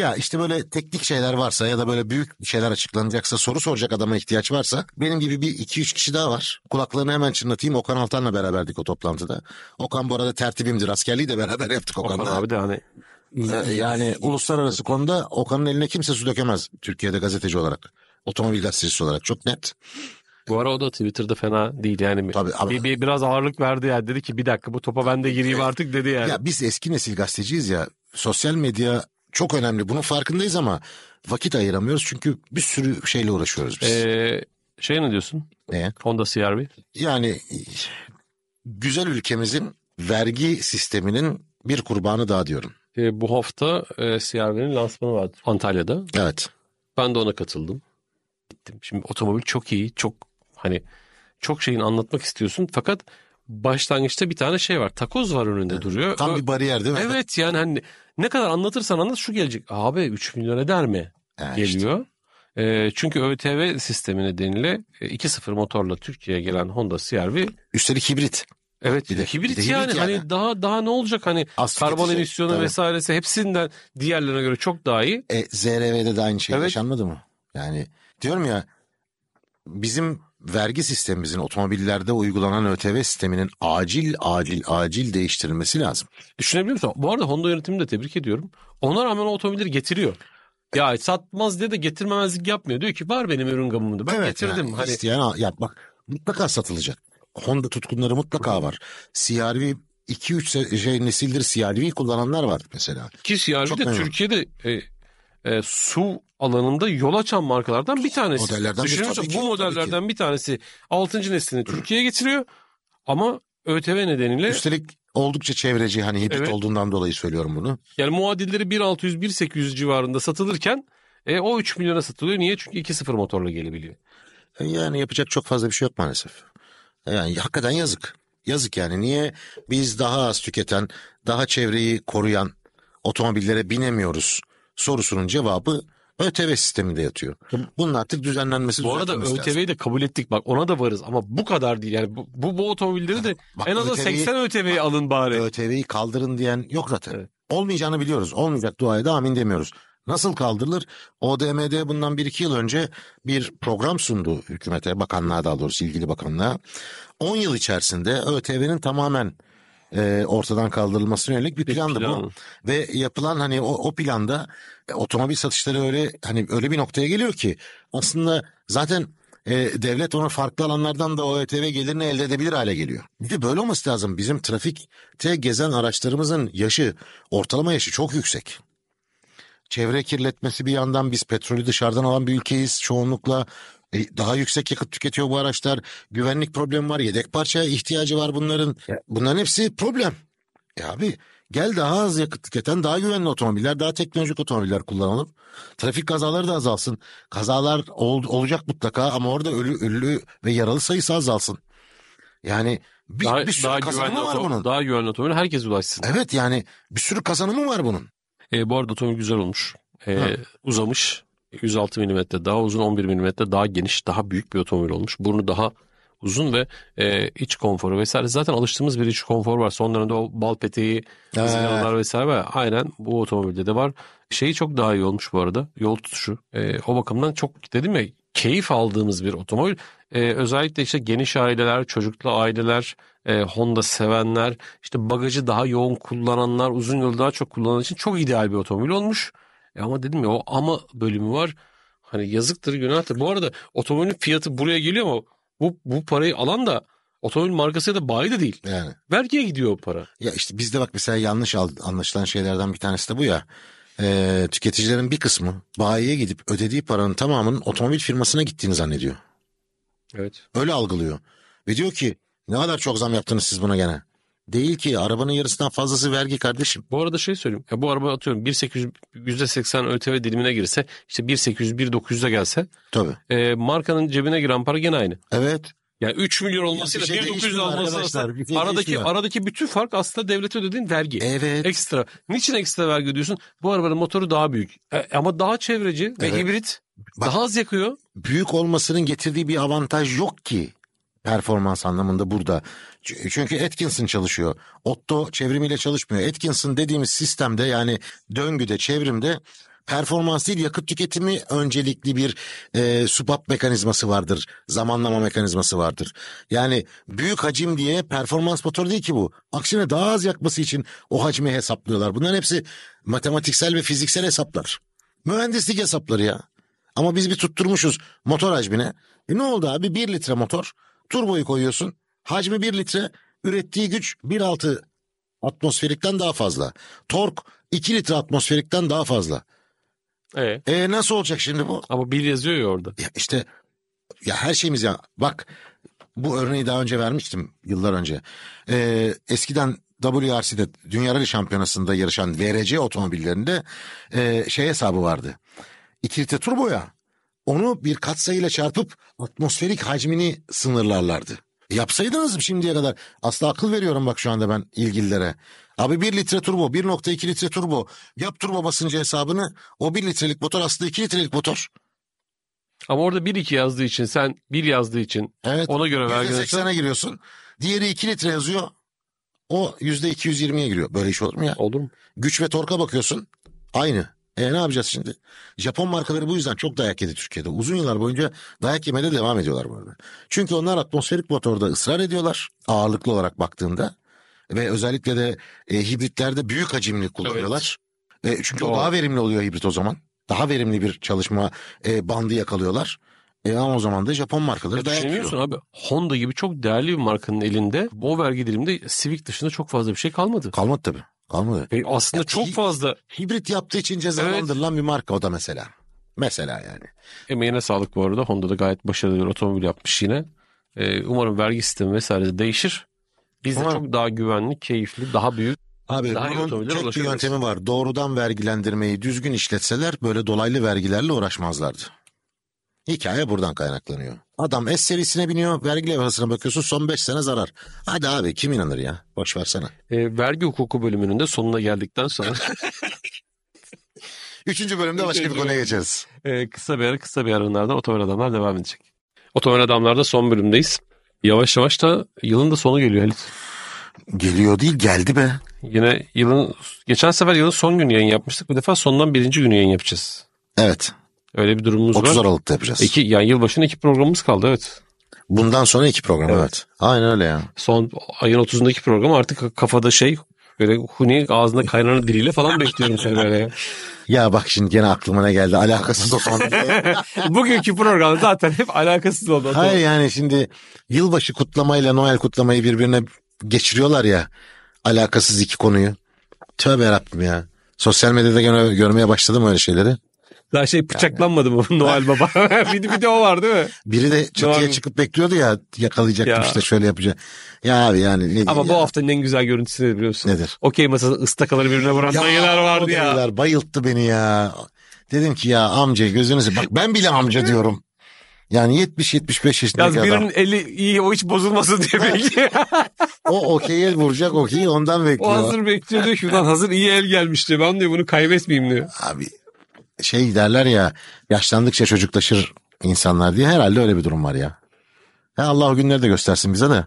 Ya işte böyle teknik şeyler varsa ya da böyle büyük şeyler açıklanacaksa soru soracak adama ihtiyaç varsa benim gibi bir iki üç kişi daha var. Kulaklarını hemen çınlatayım. Okan Altan'la beraberdik o toplantıda. Okan bu arada tertibimdir. Askerliği de beraber yaptık Okan'la. Okan abi de hani ee, yani uluslararası konuda Okan'ın eline kimse su dökemez. Türkiye'de gazeteci olarak, otomobil gazetecisi olarak çok net. Bu ara o da Twitter'da fena değil yani. Tabii, ama... bir, bir, biraz ağırlık verdi yani. Dedi ki bir dakika bu topa ben de gireyim artık dedi yani. Ya biz eski nesil gazeteciyiz ya. Sosyal medya çok önemli. Bunun farkındayız ama vakit ayıramıyoruz çünkü bir sürü şeyle uğraşıyoruz biz. Ee, şey ne diyorsun? Ne? Honda C R-V. Yani güzel ülkemizin vergi sisteminin bir kurbanı daha diyorum. e, bu hafta e, C R-V'nin lansmanı vardı Antalya'da. Evet. Ben de ona katıldım. Gittim. Şimdi otomobil çok iyi. Çok hani çok şeyin anlatmak istiyorsun fakat başlangıçta bir tane şey var. Takoz var önünde evet, duruyor. Tam o, bir bariyer değil mi? Evet yani hani ne kadar anlatırsan anlat şu gelecek. Abi üç milyon eder mi? Evet, geliyor. İşte. E, çünkü ÖTV sistemi nedeniyle iki nokta sıfır motorla Türkiye'ye gelen Honda C R-V. Üstelik hibrit. Evet bir de hibrit, bir de yani, hibrit yani hani daha daha ne olacak hani Aslı karbon şey, emisyonu tabii, vesairesi hepsinden diğerlerine göre çok daha iyi. E, Z R V'de de aynı şey evet, yaşanmadı mı? Yani diyorum ya bizim vergi sistemimizin otomobillerde uygulanan ÖTV sisteminin acil acil acil değiştirilmesi lazım. Düşünebiliyor musun? Bu arada Honda yönetimini de tebrik ediyorum. Ona rağmen o otomobilleri getiriyor. Ya satmaz diye de getirmemezlik yapmıyor. Diyor ki var benim ürün gamımda ben evet, getirdim. Yani, hani... İsteyen yapmak mutlaka satılacak. Honda tutkunları mutlaka var. C R-V iki üç şey nesildir C R-V kullananlar var mesela. Ki C R-V de Türkiye'de e, e, S U V alanında yol açan markalardan bir tanesi. Düşünüyorsun bu modellerden bir tanesi altıncı neslini Türkiye'ye getiriyor ama ÖTV nedeniyle... Üstelik oldukça çevreci hani hibrit evet, olduğundan dolayı söylüyorum bunu. Yani muadilleri bin altı yüz bin sekiz yüz civarında satılırken e, o üç milyona satılıyor. Niye? Çünkü iki nokta sıfır motorla gelebiliyor. Yani yapacak çok fazla bir şey yok maalesef. Yani hakikaten yazık. Yazık yani. Niye biz daha az tüketen, daha çevreyi koruyan otomobillere binemiyoruz sorusunun cevabı ÖTV sisteminde yatıyor. Bunun artık düzenlenmesi lazım. Bu arada ÖTV'yi de kabul ettik. Bak ona da varız ama bu kadar değil. Yani bu bu, bu otomobilleri de bak, en az seksen ÖTV'yi alın bari. ÖTV'yi kaldırın diyen yok zaten. Evet. Olmayacağını biliyoruz. Olmayacak duaya da amin demiyoruz. Nasıl kaldırılır? O D M'de bundan bir iki yıl önce bir program sundu hükümete, bakanlığa daha doğrusu ilgili bakanlığa. on yıl içerisinde ÖTV'nin tamamen e, ortadan kaldırılmasına yönelik bir, bir plandı plan bu. Ve yapılan hani o, o planda e, otomobil satışları öyle hani öyle bir noktaya geliyor ki aslında zaten e, devlet ona farklı alanlardan da o ÖTV gelirini elde edebilir hale geliyor. Bir de böyle olması lazım. Bizim trafikte gezen araçlarımızın yaşı, ortalama yaşı çok yüksek. Çevre kirletmesi bir yandan biz petrolü dışarıdan alan bir ülkeyiz çoğunlukla e, daha yüksek yakıt tüketiyor bu araçlar. Güvenlik problemi var, yedek parça ihtiyacı var bunların. Bunların hepsi problem. E abi gel daha az yakıt tüketen daha güvenli otomobiller, daha teknolojik otomobiller kullanalım. Trafik kazaları da azalsın. Kazalar ol, olacak mutlaka ama orada ölü, ölü ve yaralı sayısı azalsın. Yani bir, daha, bir sürü daha kazanımı var bunun. Daha güvenli otomobil herkes ulaşsın. Evet yani bir sürü kazanımı var bunun. E, bu arada otomobil güzel olmuş, e, uzamış, yüz altı milimetre daha uzun, on bir milimetre daha geniş, daha büyük bir otomobil olmuş. Burnu daha uzun ve e, iç konforu vesaire. Zaten alıştığımız bir iç konfor var. Sonlarında o bal peteği, zinalar vesaire var. Aynen bu otomobilde de var. Şeyi çok daha iyi olmuş bu arada, yol tutuşu. E, o bakımdan çok dedim ya keyif aldığımız bir otomobil. E, özellikle işte geniş aileler, çocuklu aileler, e, Honda sevenler, işte bagajı daha yoğun kullananlar, uzun yolu daha çok kullanan için çok ideal bir otomobil olmuş. E, ama dedim ya o ama bölümü var. Hani yazıktır, günahtır. Bu arada otomobilin fiyatı buraya geliyor ama bu bu parayı alan da otomobil markası ya da bayi de değil. Yani. Vergiye gidiyor o para. Ya işte bizde bak mesela yanlış anlaşılan şeylerden bir tanesi de bu ya. E, tüketicilerin bir kısmı bayiye gidip ödediği paranın tamamının otomobil firmasına gittiğini zannediyor. Evet. Öyle algılıyor. Ve diyor ki ne kadar çok zam yaptınız siz buna gene. Değil ki arabanın yarısından fazlası vergi kardeşim. Bu arada şey söyleyeyim. Ya bu araba atıyorum bin sekiz yüz yüzde seksen ÖTV dilimine girse işte bin sekiz yüz bin dokuz yüze gelse. Tabii. E, markanın cebine giren para gene aynı. Evet. Yani üç milyon olmasıyla bin dokuz yüz olmasıyla aradaki değişmiyor. Aradaki bütün fark aslında devlete ödediğin vergi. Evet. Ekstra. Niçin ekstra vergi ödüyorsun? Bu arabanın motoru daha büyük. E, ama daha çevreci evet. Ve hibrit. Bak, daha az yakıyor. Büyük olmasının getirdiği bir avantaj yok ki performans anlamında burada. Çünkü Atkinson çalışıyor. Otto çevrimiyle çalışmıyor. Atkinson dediğimiz sistemde yani döngüde, çevrimde performans değil yakıt tüketimi öncelikli bir e, subap mekanizması vardır. Zamanlama mekanizması vardır. Yani büyük hacim diye performans motoru değil ki bu. Aksine daha az yakması için o hacmi hesaplıyorlar. Bunların hepsi matematiksel ve fiziksel hesaplar. Mühendislik hesapları ya. Ama biz bir tutturmuşuz motor hacmine. E ne oldu abi? bir litre motor. Turboyu koyuyorsun. Hacmi bir litre. Ürettiği güç bir virgül altı atmosferikten daha fazla. Tork iki litre atmosferikten daha fazla. E? E nasıl olacak şimdi bu? Ama bir yazıyor ya orada. Ya işte ya her şeyimiz ya. Bak bu örneği daha önce vermiştim yıllar önce. Ee, eskiden W R C'de Dünya Rally Şampiyonası'nda yarışan V R C otomobillerinde e, şey hesabı vardı. iki litre turboya onu bir katsayıyla çarpıp atmosferik hacmini sınırlarlardı. Yapsaydınız şimdiye kadar. Asla akıl veriyorum bak şu anda ben ilgililere. Abi bir litre turbo, bir nokta iki litre turbo. Yap turbo basıncı hesabını. O bir litrelik motor aslında iki litrelik motor. Ama orada bir iki yazdığı için, sen bir yazdığı için, evet, ona göre vergilersen. yüzde seksene giriyorsun. Diğeri iki litre yazıyor. O yüzde iki yüz yirmiye giriyor. Böyle iş olur mu ya? Olur mu? Güç ve torka bakıyorsun. Aynı. E ne yapacağız şimdi? Japon markaları bu yüzden çok dayak yedi Türkiye'de. Uzun yıllar boyunca dayak yemede devam ediyorlar bu arada. Çünkü onlar atmosferik motorda ısrar ediyorlar. Ağırlıklı olarak baktığında. Ve özellikle de e, hibritlerde büyük hacimli kullanıyorlar. Evet. E, çünkü o daha verimli oluyor hibrit o zaman. Daha verimli bir çalışma e, bandı yakalıyorlar. E, ama o zaman da Japon markaları dayak yiyor. Düşünüyorsun abi, Honda gibi çok değerli bir markanın elinde o vergi diliminde Civic dışında çok fazla bir şey kalmadı. Kalmadı tabii. Kalmadı. E, aslında ya, çok hi- fazla. Hibrit yaptığı için cezalandırılan, evet, bir marka o da mesela. Mesela yani. Emeğine sağlık bu arada. Honda da gayet başarılı bir otomobil yapmış yine. E, umarım vergi sistemi vesaire de değişir. Biz de çok daha güvenli, keyifli, daha büyük. Abi daha bunun tek bir yöntemi var. Doğrudan vergilendirmeyi düzgün işletseler böyle dolaylı vergilerle uğraşmazlardı. Hikaye buradan kaynaklanıyor. Adam S serisine biniyor, vergi levhasına bakıyorsun son beş sene zarar. Hadi abi kim inanır ya? Boş versene. E, vergi hukuku bölümünün de sonuna geldikten sonra. Üçüncü bölümde başka bir konuya geçeriz. E, kısa bir ara, kısa bir aralardan Otomobil Adamlar devam edecek. Otomobil Adamlar'da son bölümdeyiz. Yavaş yavaş da yılın da sonu geliyor Halit. Geliyor değil, geldi be. Yine yılın, geçen sefer yılın son günü yayın yapmıştık. Bu defa sondan birinci günü yayın yapacağız. Evet. Öyle bir durumumuz otuz var. otuz Aralık'ta yapacağız. İki, yani yılbaşına iki programımız kaldı, evet. Bundan sonra iki program, evet, evet. Aynen öyle ya. Son ayın otuzundaki program artık kafada şey, böyle huni ağzında kaynanan diliyle falan bekliyorum seni böyle ya. Ya bak şimdi gene aklıma ne geldi, alakasız otomobil. Bugünkü program zaten hep alakasız oldu. Hayır yani şimdi yılbaşı kutlamayla Noel kutlamayı birbirine geçiriyorlar ya, alakasız iki konuyu. Tövbe yarabbim ya. Sosyal medyada gör- görmeye başladım öyle şeyleri. Daha şey bıçaklanmadı mı yani. Noel Baba? bir, de, bir de o var değil mi? Biri de çatıya Noel... çıkıp bekliyordu ya, yakalayacaktım ya. İşte şöyle yapacak. Ya abi yani. Ama ya, bu haftanın en güzel görüntüsü nedir biliyorsun? Nedir? Okey masasının ıstakaları birbirine vuran dayılar vardı ya. Dayılar bayılttı beni ya. Dedim ki ya amca gözünüzü bak, ben bile amca diyorum. Yani yetmiş yetmiş beş yaşındaki ya, birinin adam. Birinin eli iyi, o hiç bozulmasın diye bekliyor. O okey'e vuracak, okeyi ondan bekliyor. O hazır bekliyor diyor ki ulan hazır iyi el gelmiş diyor. Ben diyor bunu kaybetmeyeyim diyor. Abi. Şey derler ya, yaşlandıkça çocuklaşır insanlar diye, herhalde öyle bir durum var ya. Ya Allah o günleri de göstersin bize de.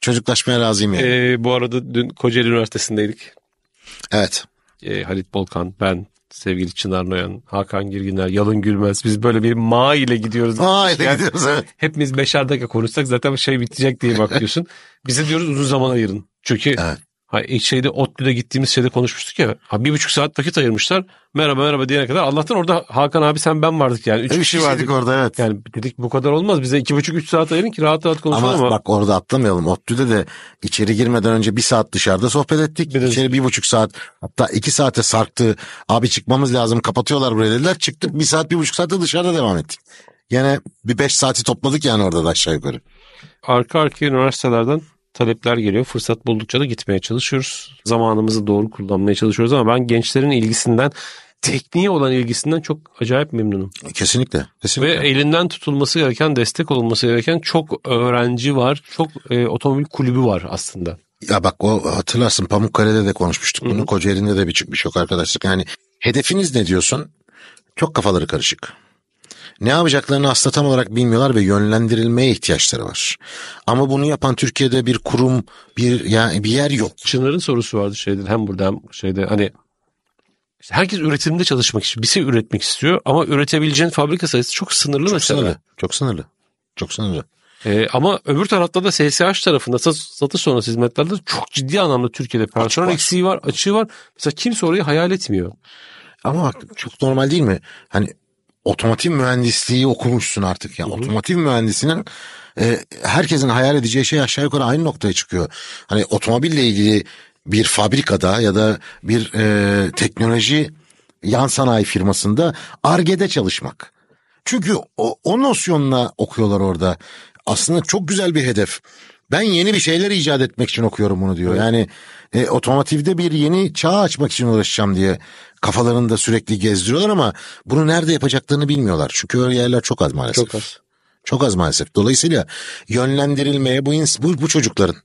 Çocuklaşmaya razıyım yani. Ee, bu arada dün Kocaeli Üniversitesi'ndeydik. Evet. Ee, Halit Bolkan, ben, sevgili Çınar Noyan, Hakan Girginler, Yalın Gülmez. Biz böyle bir ma ile gidiyoruz. Ma ile yani gidiyoruz, evet. Hepimiz beşer dakika konuşsak zaten şey bitecek diye bakıyorsun. Bize diyoruz uzun zaman ayırın. Çünkü... Evet. Şeyde Otlu'da gittiğimiz şeyde konuşmuştuk ya. Bir buçuk saat vakit ayırmışlar. Merhaba merhaba diyene kadar. Allah'tan orada Hakan abi sen ben vardık yani. Üç e, kişi vardık orada, evet. Yani dedik bu kadar olmaz. Bize iki buçuk üç saat ayırın ki rahat rahat konuşalım. Ama bak orada atlamayalım. Otlu'da da içeri girmeden önce bir saat dışarıda sohbet ettik. Bir içeri bir buçuk saat hatta iki saate sarktı. Abi çıkmamız lazım, kapatıyorlar burayı dediler. Çıktık bir saat bir buçuk saatte dışarıda devam ettik. Yine bir beş saati topladık yani orada da aşağı yukarı. Arka arkaya üniversitelerden talepler geliyor. Fırsat buldukça da gitmeye çalışıyoruz. Zamanımızı doğru kullanmaya çalışıyoruz ama ben gençlerin ilgisinden, tekniğe olan ilgisinden çok acayip memnunum. Kesinlikle. kesinlikle. Ve elinden tutulması gereken, destek olması gereken çok öğrenci var. Çok e, otomobil kulübü var aslında. Ya bak o hatırlarsın Pamukkale'de de konuşmuştuk bunu. Hı-hı. Kocaeli'nde de bir, bir çok arkadaşlık. Yani hedefiniz ne diyorsun? Çok kafaları karışık. Ne yapacaklarını asla tam olarak bilmiyorlar ve yönlendirilmeye ihtiyaçları var. Ama bunu yapan Türkiye'de bir kurum, bir yani bir yer yok. Çınar'ın sorusu vardı şeyde, hem burada hem şeyde, hani işte herkes üretimde çalışmak istiyor, bir şey üretmek istiyor ama üretebileceğin fabrika sayısı çok sınırlı çok mesela. Sınırlı, çok sınırlı. Çok sınırlı. Ee, ama öbür tarafta da S S H tarafında satış sonrası hizmetlerde çok ciddi anlamda Türkiye'de personel eksiği var, açığı var. Mesela kimse orayı hayal etmiyor. Ama bak çok normal değil mi? Hani otomotiv mühendisliği okumuşsun artık yani. Hı-hı. Otomotiv mühendisinin e, herkesin hayal edeceği şey aşağı yukarı aynı noktaya çıkıyor. Hani otomobille ilgili bir fabrikada ya da bir e, teknoloji yan sanayi firmasında Ar-Ge'de çalışmak. Çünkü o, o nosyonla okuyorlar orada. Aslında çok güzel bir hedef. Ben yeni bir şeyler icat etmek için okuyorum bunu diyor. Yani e, otomotivde bir yeni çağ açmak için uğraşacağım diye kafalarında sürekli gezdiriyorlar ama bunu nerede yapacaklarını bilmiyorlar. Çünkü öyle yerler çok az maalesef. Çok az. Çok az maalesef. Dolayısıyla yönlendirilmeye bu ins- bu, bu çocukların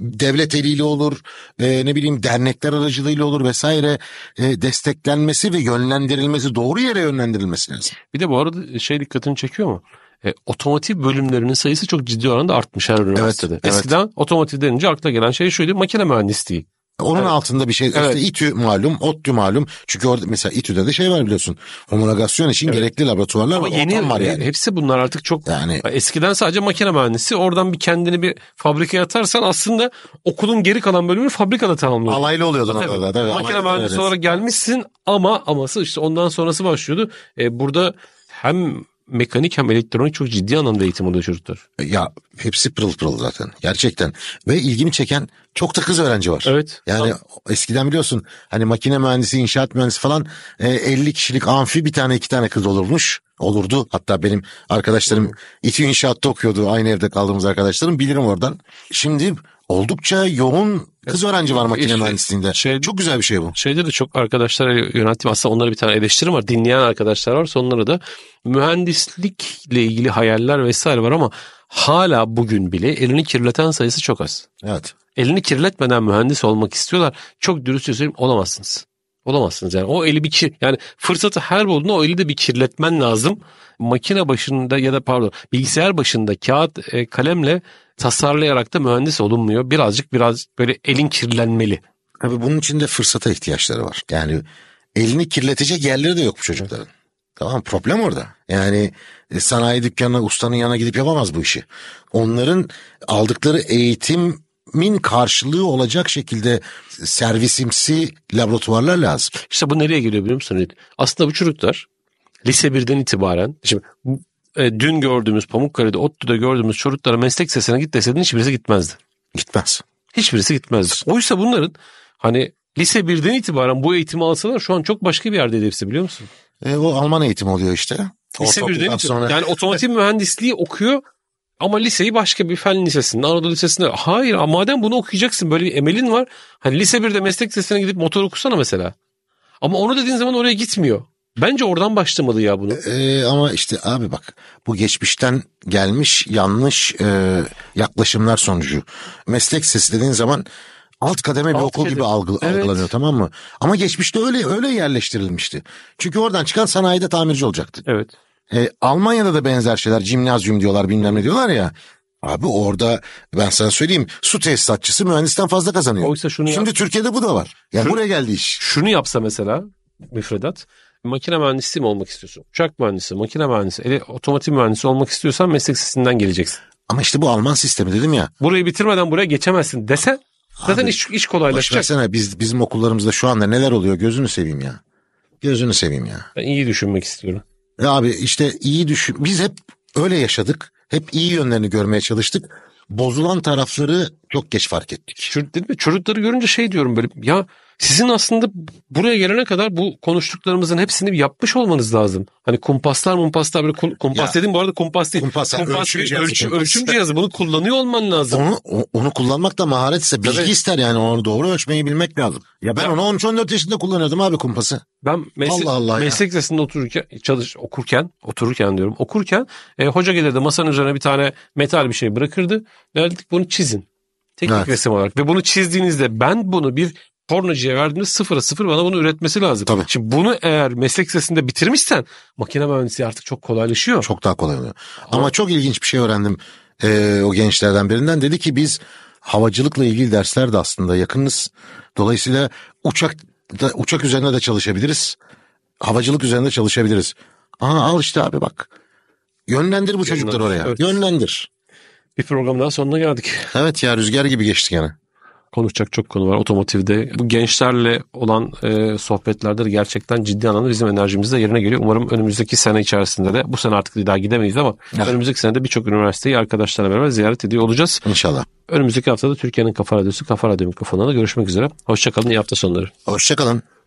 devlet eliyle olur, e, ne bileyim dernekler aracılığıyla olur vesaire e, desteklenmesi ve yönlendirilmesi, doğru yere yönlendirilmesi lazım. Bir de bu arada şey dikkatini çekiyor mu? E, otomotiv bölümlerinin sayısı çok ciddi oranda artmış her üniversitede. Evet, eskiden evet. Otomotiv denince akla gelen şey şuydu: makine mühendisliği. Onun evet. altında bir şey evet. işte İTÜ malum, ODTÜ malum. Çünkü orada mesela İTÜ'de de şey var biliyorsun. Homologasyon için evet. gerekli laboratuvarlar ama yeni var yani. Hepsi bunlar artık çok yani... Eskiden sadece makine mühendisi, oradan bir kendini bir fabrikaya atarsan aslında okulun geri kalan bölümünü fabrikada tamamlıyor. Alaylı oluyordun tabii. orada tabii. Makine ama, mühendisi evet. olarak gelmişsin ama aması işte ondan sonrası başlıyordu. Ee, burada hem mekanik hem elektronik çok ciddi anlamda eğitim oluyor çocuklar. Ya hepsi pırıl pırıl zaten gerçekten ve ilgimi çeken çok da kız öğrenci var. Evet. Yani tamam. Eskiden biliyorsun hani makine mühendisi, inşaat mühendisi falan elli kişilik amfi bir tane iki tane kız olurmuş. Olurdu. Hatta benim arkadaşlarım İTÜ İnşaat'ta okuyordu, aynı evde kaldığımız arkadaşlarım, bilirim oradan. Şimdi oldukça yoğun kız öğrenci var makine işte, mühendisliğinde. Şey, çok güzel bir şey bu. Şeyde de çok arkadaşlara yönelttim. Aslında onlara bir tane eleştirim var. Dinleyen arkadaşlar var. Onlara da mühendislikle ilgili hayaller vesaire var ama hala bugün bile elini kirleten sayısı çok az. Evet. Elini kirletmeden mühendis olmak istiyorlar. Çok dürüstçe söyleyeyim, olamazsınız. Olamazsınız yani. O eli bir kir... Yani fırsatı her bulduğunda o eli de bir kirletmen lazım. Makine başında ya da pardon bilgisayar başında kağıt kalemle tasarlayarak da mühendis olunmuyor. Birazcık biraz böyle elin kirlenmeli. Abi bunun için de fırsata ihtiyaçları var. Yani elini kirletecek yerleri de yok bu çocukların. Evet. Tamam, problem orada. Yani sanayi dükkanına, ustanın yanına gidip yapamaz bu işi. Onların aldıkları eğitim... min karşılığı olacak şekilde servisimsi laboratuvarlar lazım. İşte bu nereye geliyor biliyor musun? Aslında bu çocuklar lise birden itibaren şimdi e, dün gördüğümüz Pamukkale'de, ODTÜ'de gördüğümüz çocuklara meslek lisesine git deseydin hiçbirisi gitmezdi. Gitmez. Hiçbirisi gitmezdi. Oysa bunların hani lise birden itibaren bu eğitimi alsalar şu an çok başka bir yerde hepsi, biliyor musun? E, o Alman eğitimi oluyor işte. Lise birden itibaren yani otomotiv mühendisliği okuyor. Ama liseyi başka bir fen lisesinde, Anadolu Lisesi'nde. Hayır, madem bunu okuyacaksın, böyle bir emelin var. Hani lise birde meslek lisesine gidip motor okusana mesela. Ama onu dediğin zaman oraya gitmiyor. Bence oradan başlamadı ya bunu. Ee, ama işte abi bak, bu geçmişten gelmiş yanlış e, yaklaşımlar sonucu. Meslek lisesi dediğin zaman alt kademe bir alt okul kademe. gibi algı, evet. algılanıyor, tamam mı? Ama geçmişte öyle öyle yerleştirilmişti. Çünkü oradan çıkan sanayide tamirci olacaktı. Evet. E, Almanya'da da benzer şeyler, jimnazyum diyorlar, bilmem ne diyorlar ya. Abi orada ben sana söyleyeyim, su tesisatçısı mühendisten fazla kazanıyor. Oysa şunu Şimdi yap- Türkiye'de bu da var. Yani şunu, buraya geldi iş. Şunu yapsa mesela müfredat, makine mühendisi mi olmak istiyorsun? Uçak mühendisi, makine mühendisi, ele, otomotiv mühendisi olmak istiyorsan meslek lisesinden geleceksin. Ama işte bu Alman sistemi dedim ya. Burayı bitirmeden buraya geçemezsin desen zaten abi, iş, iş kolaylaşacak. Başlasana, biz, bizim okullarımızda şu anda neler oluyor gözünü seveyim ya. Gözünü seveyim ya. Ben iyi düşünmek istiyorum. Abi işte iyi düşün. Biz hep öyle yaşadık. Hep iyi yönlerini görmeye çalıştık. Bozulan tarafları çok geç fark ettik. Çocuk dedim ya, çocukları görünce şey diyorum böyle. Ya sizin aslında buraya gelene kadar bu konuştuklarımızın hepsini yapmış olmanız lazım. Hani kumpaslar mumpaslar böyle kumpas ya, dedim bu arada kumpas değil. Kumpas, kumpas ölçüm, cihazı, ölçüm, kumpas. ölçüm cihazı, bunu kullanıyor olman lazım. Onu onu kullanmak da maharet ise bilgi Tabii. ister yani, onu doğru ölçmeyi bilmek lazım. Ya ben ya, onu on üç on dört yaşında kullanıyordum abi kumpası. Ben mesle- Allah Allah meslek lisesinde otururken çalış okurken otururken diyorum okurken e, hoca gelirdi, masanın üzerine bir tane metal bir şey bırakırdı. Derdik bunu çizin. Teknik evet. resim olarak ve bunu çizdiğinizde ben bunu bir pornocuya verdiğimde sıfıra sıfır bana bunu üretmesi lazım. Tabii. Şimdi bunu eğer meslek lisesinde bitirmişsen makine mühendisliği artık çok kolaylaşıyor. Çok daha kolay oluyor. Ama, Ama çok ilginç bir şey öğrendim ee, o gençlerden birinden. Dedi ki biz havacılıkla ilgili dersler de aslında yakınız. Dolayısıyla uçak da, uçak üzerine de çalışabiliriz. Havacılık üzerinde çalışabiliriz. Aa, al işte abi bak. Yönlendir bu Yönlendir, çocukları oraya. Evet. Yönlendir. Bir program daha sonuna geldik. Evet ya, rüzgar gibi geçti gene. Konuşacak çok konu var otomotivde. Bu gençlerle olan e, sohbetlerde gerçekten ciddi anlamda bizim enerjimiz de yerine geliyor. Umarım önümüzdeki sene içerisinde de, bu sene artık daha gidemeyiz ama evet. önümüzdeki sene de birçok üniversiteyi arkadaşlarla beraber ziyaret ediyor olacağız. İnşallah. Önümüzdeki haftada Türkiye'nin Kafa Radyosu, Kafa Radyo mikrofonlarında görüşmek üzere. Hoşçakalın, iyi hafta sonları. Hoşçakalın.